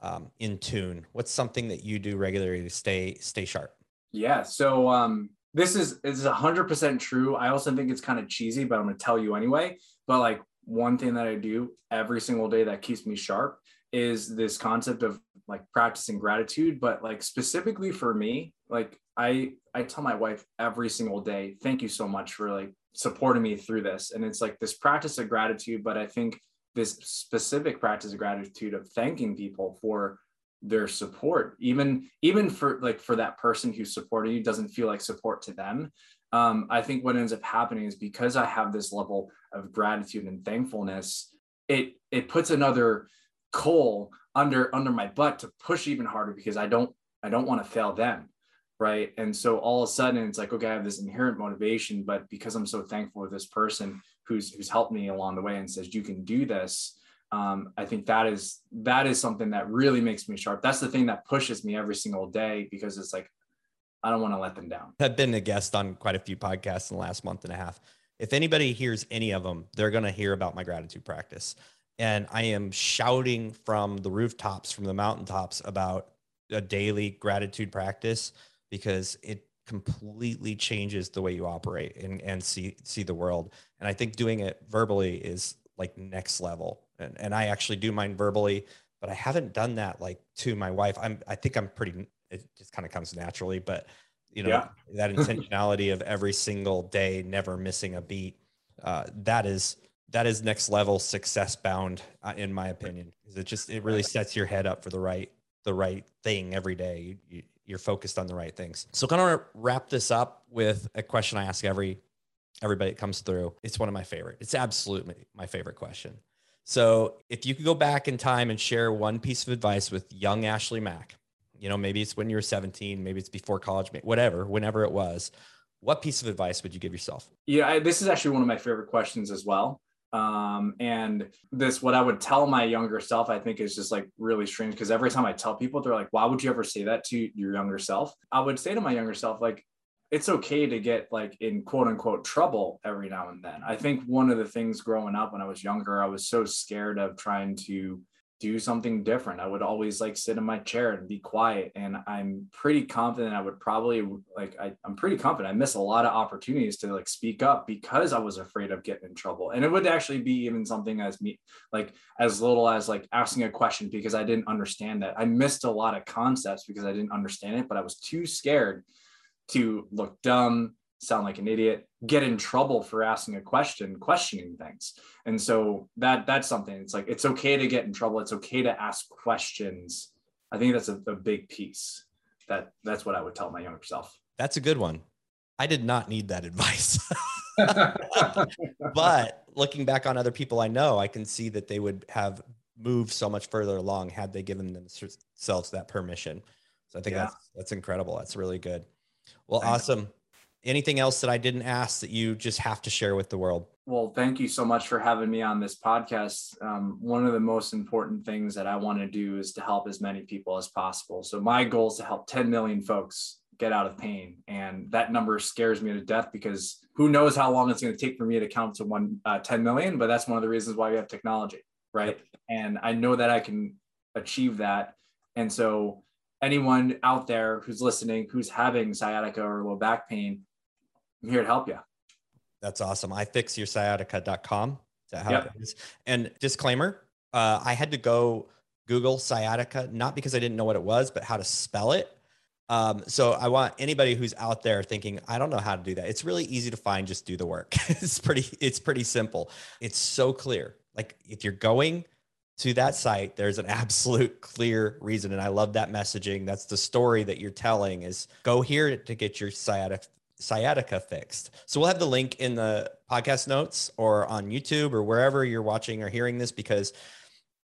um, in tune. What's something that you do regularly to stay, stay sharp? Yeah. So um, this is, this is a hundred percent true. I also think it's kind of cheesy, but I'm going to tell you anyway, but like, one thing that I do every single day that keeps me sharp is this concept of like practicing gratitude. But like specifically for me, like I, I tell my wife every single day, thank you so much for like supporting me through this. And it's like this practice of gratitude, but I think this specific practice of gratitude of thanking people for their support, even, even for like, for that person who's supporting you doesn't feel like support to them. Um, I think what ends up happening is because I have this level of gratitude and thankfulness, it it puts another coal under under my butt to push even harder because I don't I don't want to fail them, right? And so all of a sudden it's like, okay, I have this inherent motivation, but because I'm so thankful for this person who's who's helped me along the way and says you can do this, um, I think that is that is something that really makes me sharp. That's the thing that pushes me every single day because it's like, I don't want to let them down. I've been a guest on quite a few podcasts in the last month and a half. If anybody hears any of them, they're going to hear about my gratitude practice. And I am shouting from the rooftops, from the mountaintops about a daily gratitude practice because it completely changes the way you operate and, and see, see the world. And I think doing it verbally is like next level. And, and I actually do mine verbally, but I haven't done that like to my wife. I'm, I think I'm pretty... It just kind of comes naturally, but you know, yeah. That intentionality of every single day, never missing a beat. Uh, that is, that is next level success bound uh, in my opinion, because it just, it really sets your head up for the right, the right thing every day. You, you, you're focused on the right things. So kind of wrap this up with a question I ask every, everybody that comes through. It's one of my favorite. It's absolutely my favorite question. So if you could go back in time and share one piece of advice with young Ashley Mack, you know, maybe it's when you were seventeen, maybe it's before college, whatever, whenever it was, what piece of advice would you give yourself? Yeah, I, this is actually one of my favorite questions as well. Um, and this, what I would tell my younger self, I think is just like really strange because every time I tell people, they're like, why would you ever say that to your younger self? I would say to my younger self, like, it's okay to get like in quote unquote trouble every now and then. I think one of the things growing up when I was younger, I was so scared of trying to do something different. I would always like sit in my chair and be quiet. And I'm pretty confident I would probably like, I, I'm pretty confident I miss a lot of opportunities to like speak up because I was afraid of getting in trouble. And it would actually be even something as me, like as little as like asking a question because I didn't understand that. I missed a lot of concepts because I didn't understand it, but I was too scared to look dumb, sound like an idiot, get in trouble for asking a question, questioning things. And so that that's something, it's like, it's okay to get in trouble. It's okay to ask questions. I think that's a, a big piece. That that's what I would tell my younger self. That's a good one. I did not need that advice. But looking back on other people I know, I can see that they would have moved so much further along had they given themselves that permission. So I think yeah. that's, that's incredible. That's really good. Well, Thanks. Awesome. Anything else that I didn't ask that you just have to share with the world? Well, thank you so much for having me on this podcast. Um, one of the most important things that I want to do is to help as many people as possible. So my goal is to help ten million folks get out of pain. And that number scares me to death because who knows how long it's going to take for me to count to one, uh, ten million, but that's one of the reasons why we have technology, right? Yep. And I know that I can achieve that. And so anyone out there who's listening, who's having sciatica or low back pain, I'm here to help you. That's awesome. I fix your sciatica dot com. Is that how yep. it is? And disclaimer, uh, I had to go Google sciatica, not because I didn't know what it was, but how to spell it. Um, so I want anybody who's out there thinking, I don't know how to do that. It's really easy to find. Just do the work. It's pretty, it's pretty simple. It's so clear. Like if you're going to that site, there's an absolute clear reason. And I love that messaging. That's the story that you're telling is go here to get your sciatica sciatica fixed. So we'll have the link in the podcast notes or on YouTube or wherever you're watching or hearing this, because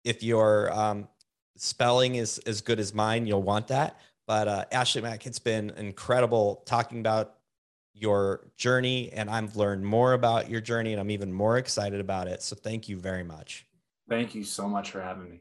if your um, spelling is as good as mine, you'll want that. But uh, Ashley Mack, it's been incredible talking about your journey, and I've learned more about your journey, and I'm even more excited about it. So thank you very much. Thank you so much for having me.